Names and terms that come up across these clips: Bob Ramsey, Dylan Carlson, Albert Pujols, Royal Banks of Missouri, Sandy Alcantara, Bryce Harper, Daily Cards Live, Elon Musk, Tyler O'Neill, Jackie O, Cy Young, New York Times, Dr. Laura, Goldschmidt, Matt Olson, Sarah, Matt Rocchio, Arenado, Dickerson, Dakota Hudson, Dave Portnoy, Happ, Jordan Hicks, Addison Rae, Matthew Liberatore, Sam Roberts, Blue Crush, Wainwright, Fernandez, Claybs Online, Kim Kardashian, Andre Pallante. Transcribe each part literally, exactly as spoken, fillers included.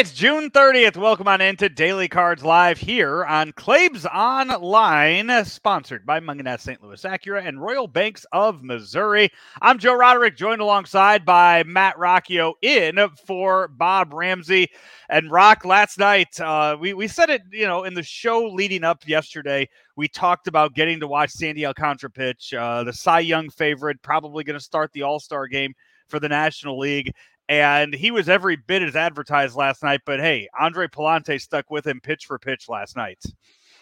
It's June thirtieth. Welcome on into Daily Cards Live here on Claybs Online, sponsored by Munganast Saint Louis Acura and Royal Banks of Missouri. I'm Joe Roderick, joined alongside by Matt Rocchio in for Bob Ramsey. And Rock, last night, uh, we, we said it, you know, in the show leading up yesterday, we talked about getting to watch Sandy Alcantara pitch, uh, the Cy Young favorite, probably going to start the All-Star game for the National League. And he was every bit as advertised last night. But, hey, Andre Pallante stuck with him pitch for pitch last night.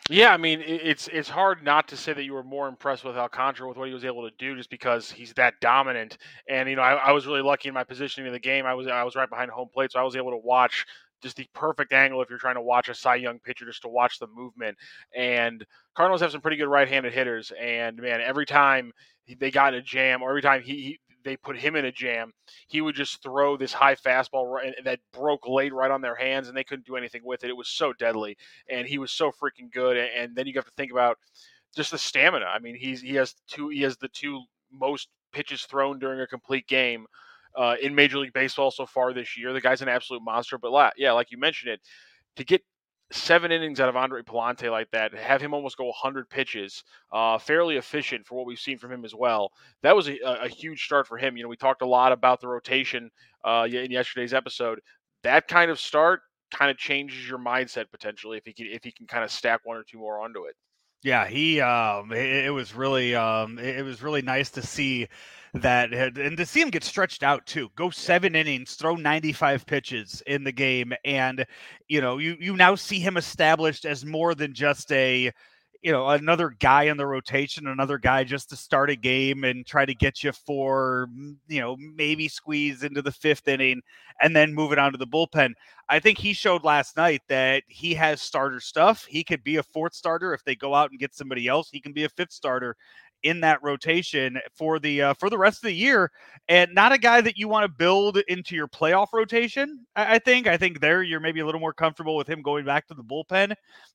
Yeah, I mean, it's it's hard not to say that you were more impressed with Alcantara, with what he was able to do, just because he's that dominant. And, you know, I, I was really lucky in my positioning in the game. I was I was right behind home plate, so I was able to watch just the perfect angle if you're trying to watch a Cy Young pitcher, just to watch the movement. And Cardinals have some pretty good right-handed hitters. And, man, every time they got in a jam, or every time he, he – they put him in a jam, he would just throw this high fastball right, that broke late right on their hands, and they couldn't do anything with it. It was so deadly, and he was so freaking good. And then you have to think about just the stamina. I mean, he's he has two he has the two most pitches thrown during a complete game uh, in Major League Baseball so far this year. The guy's an absolute monster. But yeah, like you mentioned it, to get seven innings out of Andre Pallante like that, have him almost go one hundred pitches, uh, fairly efficient for what we've seen from him as well. That was a, a huge start for him. You know, we talked a lot about the rotation uh, in yesterday's episode. That kind of start kind of changes your mindset potentially if he can, if he can kind of stack one or two more onto it. Yeah, he. Um, it, it was really, um, it, it was really nice to see that, and to see him get stretched out too. Go seven innings, throw ninety-five pitches in the game, and you know, you you now see him established as more than just a, you know, another guy in the rotation, another guy just to start a game and try to get you for, you know, maybe squeeze into the fifth inning and then move it on to the bullpen. I think he showed last night that he has starter stuff. He could be a fourth starter. If they go out and get somebody else, he can be a fifth starter in that rotation for the uh, for the rest of the year, and not a guy that you want to build into your playoff rotation. I, I think I think there you're maybe a little more comfortable with him going back to the bullpen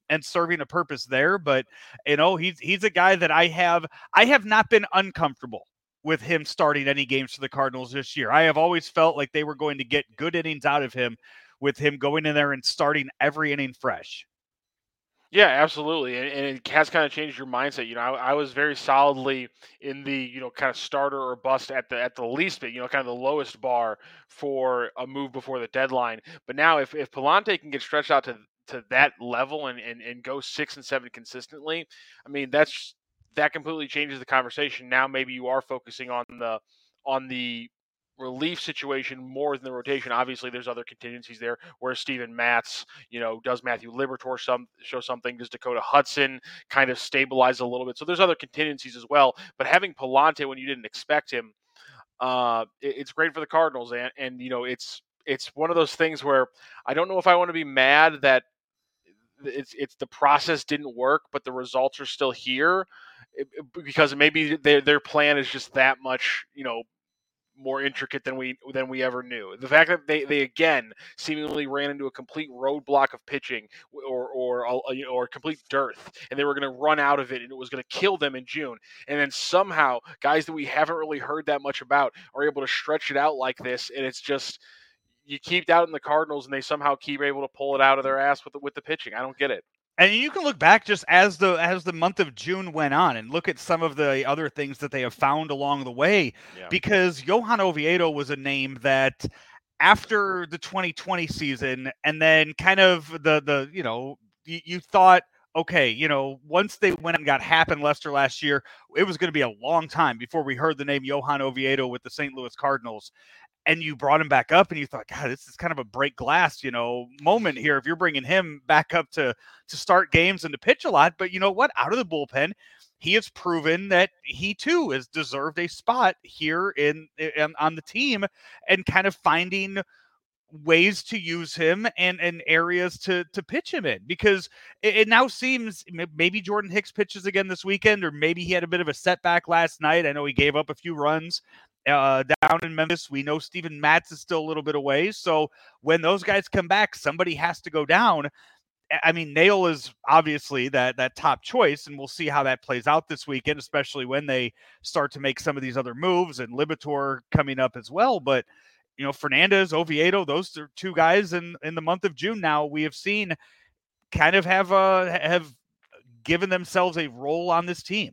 and serving a purpose there. But you know, he's he's a guy that I have I have not been uncomfortable with him starting any games for the Cardinals this year. I have always felt like they were going to get good innings out of him with him going in there and starting every inning fresh. Yeah, absolutely. And, and it has kind of changed your mindset. You know, I, I was very solidly in the, you know, kind of starter or bust at the at the least bit, you know, kind of the lowest bar for a move before the deadline. But now if, if Pallante can get stretched out to, to that level and, and, and go six and seven consistently, I mean, that's that completely changes the conversation. Now maybe you are focusing on the on the relief situation more than the rotation. Obviously there's other contingencies there where Steven Matz, you know, does Matthew Liberatore some show something? Does Dakota Hudson kind of stabilize a little bit? So there's other contingencies as well, but having Pallante when you didn't expect him, uh, it, it's great for the Cardinals. And, and, you know, it's, it's one of those things where I don't know if I want to be mad that it's, it's the process didn't work, but the results are still here, because maybe their, their plan is just that much, you know, more intricate than we than we ever knew. The fact that they, they again seemingly ran into a complete roadblock of pitching or or or complete dearth, and they were going to run out of it, and it was going to kill them in June. And then somehow guys that we haven't really heard that much about are able to stretch it out like this, and it's just you keep doubting the Cardinals, and they somehow keep able to pull it out of their ass with the, with the pitching. I don't get it. And you can look back just as the as the month of June went on and look at some of the other things that they have found along the way, yeah. Because Johan Oviedo was a name that after the twenty twenty season, and then kind of the, the you know, you, you thought, okay, you know, once they went and got Happ and Lester last year, it was going to be a long time before we heard the name Johan Oviedo with the Saint Louis Cardinals. And you brought him back up, and you thought, God, this is kind of a break glass, you know, moment here. If you're bringing him back up to to start games and to pitch a lot, but you know what? Out of the bullpen, he has proven that he too has deserved a spot here in, in on the team, and kind of finding ways to use him and and areas to to pitch him in, because it, it now seems maybe Jordan Hicks pitches again this weekend, or maybe he had a bit of a setback last night. I know he gave up a few runs. Uh, down in Memphis, we know Steven Matz is still a little bit away. So when those guys come back, somebody has to go down. I mean, Nail is obviously that that top choice, and we'll see how that plays out this weekend, especially when they start to make some of these other moves, and Liberatore coming up as well. But you know, Fernandez, Oviedo, those are two guys in, in the month of June now we have seen kind of have uh, have given themselves a role on this team.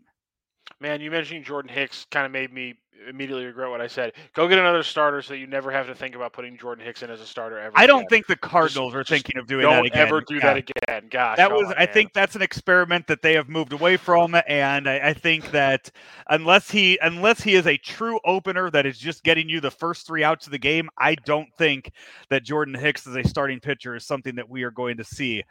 Man, you mentioning Jordan Hicks kind of made me immediately regret what I said. Go get another starter so you never have to think about putting Jordan Hicks in as a starter ever I don't again. think the Cardinals just, are thinking of doing that again. Don't ever do yeah. that again. Gosh. That was, on, I man. think that's an experiment that they have moved away from, and I, I think that unless he unless he is a true opener that is just getting you the first three outs of the game, I don't think that Jordan Hicks as a starting pitcher is something that we are going to see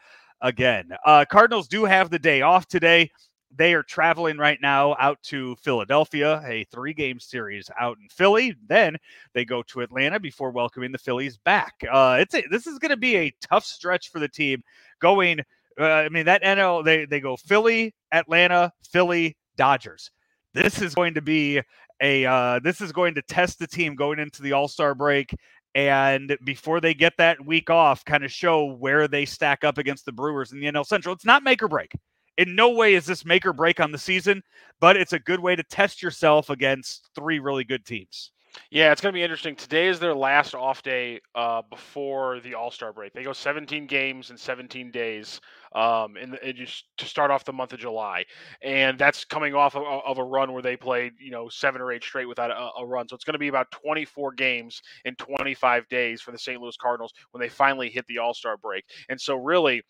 again. Uh, Cardinals do have the day off today. They are traveling right now out to Philadelphia, a three-game series out in Philly. Then they go to Atlanta before welcoming the Phillies back. Uh, it's a, this is going to be a tough stretch for the team going. Uh, I mean, that N L, they, they go Philly, Atlanta, Philly, Dodgers. This is going to be a uh, this is going to test the team going into the All-Star break. And before they get that week off, kind of show where they stack up against the Brewers in the N L Central. It's not make or break. In no way is this make or break on the season, but it's a good way to test yourself against three really good teams. Yeah, it's going to be interesting. Today is their last off day uh, before the All-Star break. They go seventeen games in seventeen days um, in the, in just to start off the month of July. And that's coming off of, of a run where they played, you know, seven or eight straight without a, a run. So it's going to be about twenty-four games in twenty-five days for the Saint Louis Cardinals when they finally hit the All-Star break. And so really,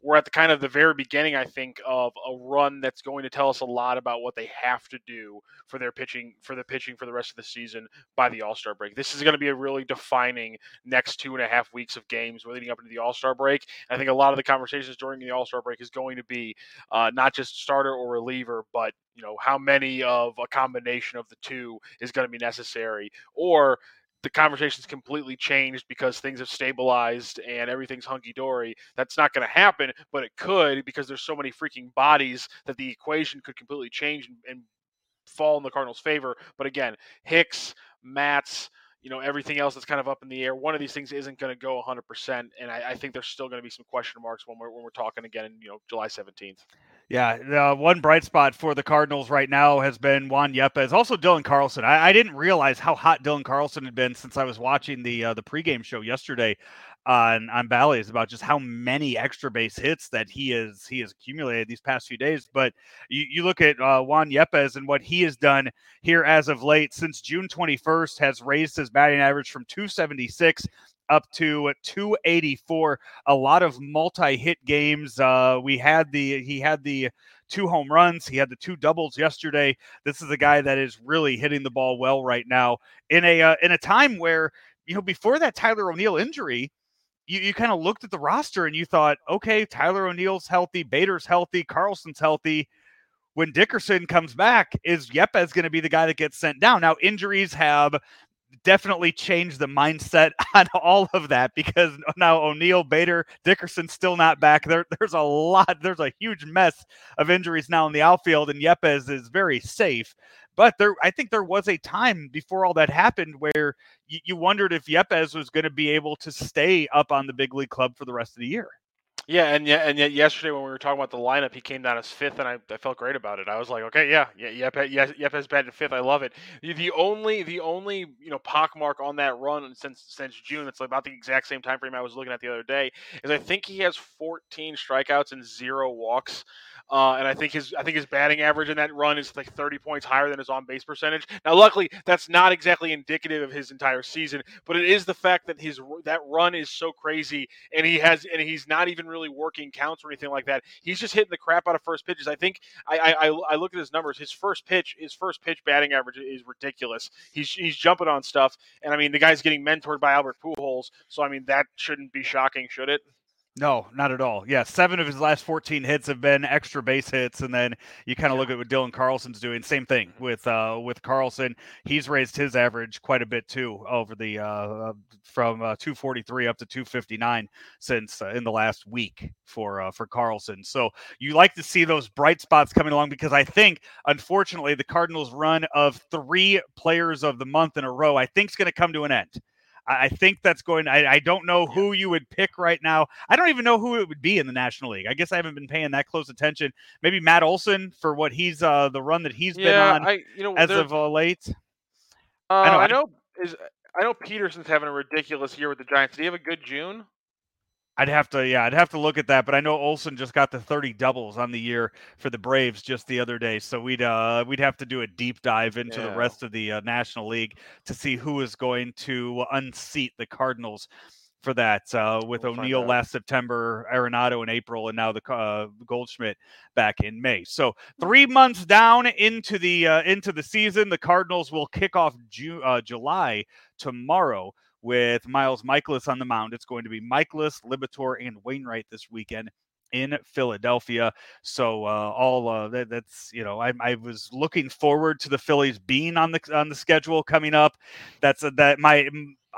we're at the kind of the very beginning, I think, of a run that's going to tell us a lot about what they have to do for their pitching, for the pitching for the rest of the season by the All-Star break. This is going to be a really defining next two and a half weeks of games leading up into the All-Star break. I think a lot of the conversations during the All-Star break is going to be uh, not just starter or reliever, but you know how many of a combination of the two is going to be necessary, or the conversation's completely changed because things have stabilized and everything's hunky-dory. That's not going to happen, but it could, because there's so many freaking bodies that the equation could completely change and, and fall in the Cardinals' favor. But again, Hicks, Matz, you know, everything else that's kind of up in the air. One of these things isn't going to go one hundred percent, and I, I think there's still going to be some question marks when we're when we're talking again in, you know, July seventeenth. Yeah, uh, one bright spot for the Cardinals right now has been Juan Yepez, also Dylan Carlson. I, I didn't realize how hot Dylan Carlson had been since I was watching the uh, the pregame show yesterday on on Bally's about just how many extra base hits that he is he has accumulated these past few days. But you, you look at uh, Juan Yepez and what he has done here as of late since June twenty-first, has raised his batting average from two seventy-six up to two eighty-four, a lot of multi-hit games. Uh, we had the, he had the two home runs. He had the two doubles yesterday. This is a guy that is really hitting the ball well right now in a, uh, in a time where, you know, before that Tyler O'Neill injury, you, you kind of looked at the roster and you thought, okay, Tyler O'Neill's healthy, Bader's healthy, Carlson's healthy. When Dickerson comes back, is Yepez going to be the guy that gets sent down? Now injuries have definitely changed the mindset on all of that, because now O'Neill, Bader, Dickerson still not back. There, there's a lot, there's a huge mess of injuries now in the outfield, and Yepez is very safe. But there, I think there was a time before all that happened where you, you wondered if Yepez was going to be able to stay up on the big league club for the rest of the year. Yeah, and yet, and yet yesterday when we were talking about the lineup, he came down as fifth, and I, I felt great about it. I was like, okay, yeah, yeah, Yepez, yeah, Yepez batted fifth. I love it. The only, the only, you know, pockmark on that run since since June, it's about the exact same time frame I was looking at the other day, is I think he has fourteen strikeouts and zero walks. Uh, and I think his I think his batting average in that run is like thirty points higher than his on-base percentage. Now, luckily, that's not exactly indicative of his entire season, but it is the fact that his that run is so crazy, and he has and he's not even really working counts or anything like that. He's just hitting the crap out of first pitches. I think I I, I look at his numbers. His first pitch his first pitch batting average is ridiculous. He's he's jumping on stuff, and I mean the guy's getting mentored by Albert Pujols, so I mean that shouldn't be shocking, should it? No, not at all. Yeah, seven of his last fourteen hits have been extra base hits, and then you kind of yeah. look at what Dylan Carlson's doing. Same thing with uh, with Carlson. He's raised his average quite a bit too, over the uh, from uh, two forty-three up to two fifty-nine since uh, in the last week for uh, for Carlson. So you like to see those bright spots coming along, because I think unfortunately the Cardinals' run of three players of the month in a row, I think, is going to come to an end. I think that's going – I don't know who you would pick right now. I don't even know who it would be in the National League. I guess I haven't been paying that close attention. Maybe Matt Olson for what he's uh, – the run that he's yeah, been on I, you know, as of uh, late. Uh, I know. I know. Is I know Peterson's having a ridiculous year with the Giants. Did he have a good June? I'd have to, yeah, I'd have to look at that. But I know Olson just got the thirty doubles on the year for the Braves just the other day. So we'd uh, we'd have to do a deep dive into yeah. the rest of the uh, National League to see who is going to unseat the Cardinals for that. Uh, with we'll O'Neill last September, Arenado in April, and now the uh, Goldschmidt back in May. So three months down into the uh, into the season, the Cardinals will kick off Ju- uh, July tomorrow with Miles Mikolas on the mound. It's going to be Mikolas, Liberatore, and Wainwright this weekend in Philadelphia. So uh, all uh, that, that's, you know, I, I was looking forward to the Phillies being on the on the schedule coming up. That's uh, that my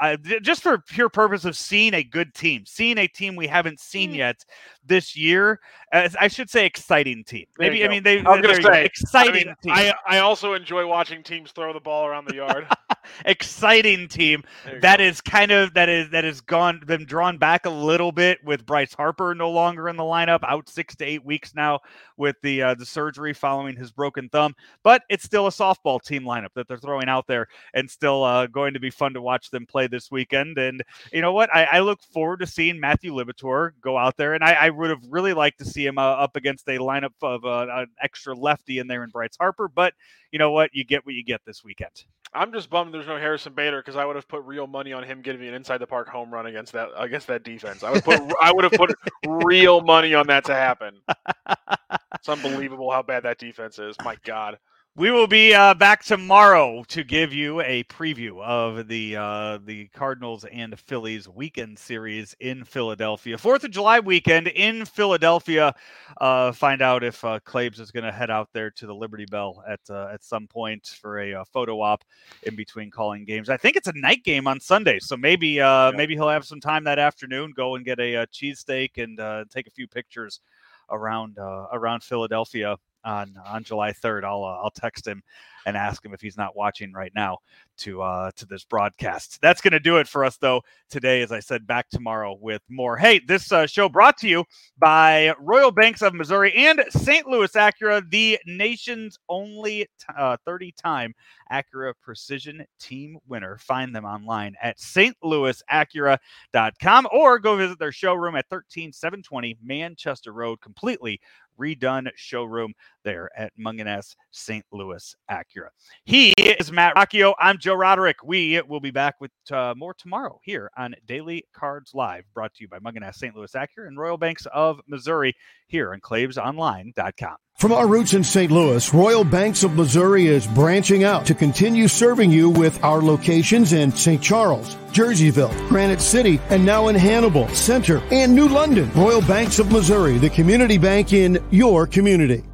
I, just for pure purpose of seeing a good team, seeing a team we haven't seen mm. yet this year. Uh, I should say exciting team. Maybe I mean they. I was going to say exciting. I, mean, team. I I also enjoy watching teams throw the ball around the yard. Exciting team that go. is kind of that is that is gone been drawn back a little bit with Bryce Harper no longer in the lineup, out six to eight weeks now with the uh, the surgery following his broken thumb. But it's still a softball team lineup that they're throwing out there, and still uh, going to be fun to watch them play this weekend. And you know what, I, I look forward to seeing Matthew Liberatore go out there, and I, I would have really liked to see him uh, up against a lineup of uh, an extra lefty in there in Bryce Harper. But you know what, you get what you get this weekend. I'm just bummed there's no Harrison Bader, because I would have put real money on him getting an inside the park home run against that against that defense. I would put I would have put real money on that to happen. It's unbelievable how bad that defense is. My God. We will be uh, back tomorrow to give you a preview of the uh, the Cardinals and Phillies weekend series in Philadelphia. Fourth of July weekend in Philadelphia. Uh, find out if uh, Claybs is going to head out there to the Liberty Bell at uh, at some point for a uh, photo op in between calling games. I think it's a night game on Sunday, so maybe uh, yeah. maybe he'll have some time that afternoon. Go and get a, a cheesesteak and uh, take a few pictures around uh, around Philadelphia. On on July third, I'll uh, I'll text him and ask him if he's not watching right now to uh to this broadcast. That's going to do it for us though today. As I said, back tomorrow with more. Hey, this uh, show brought to you by Royal Banks of Missouri and Saint Louis Acura, the nation's only thirty-time uh, Acura Precision Team winner. Find them online at st louis acura dot com or go visit their showroom at thirteen seven twenty Manchester Road, completely redone showroom there at Munganast Saint Louis Acura. He is Matt Rocchio. I'm Joe Roderick. We will be back with uh, more tomorrow here on Daily Cards Live, brought to you by Munganast Saint Louis Acura and Royal Banks of Missouri here on claybs online dot com. From our roots in Saint Louis, Royal Banks of Missouri is branching out to continue serving you with our locations in Saint Charles, Jerseyville, Granite City, and now in Hannibal, Center, and New London. Royal Banks of Missouri, the community bank in your community.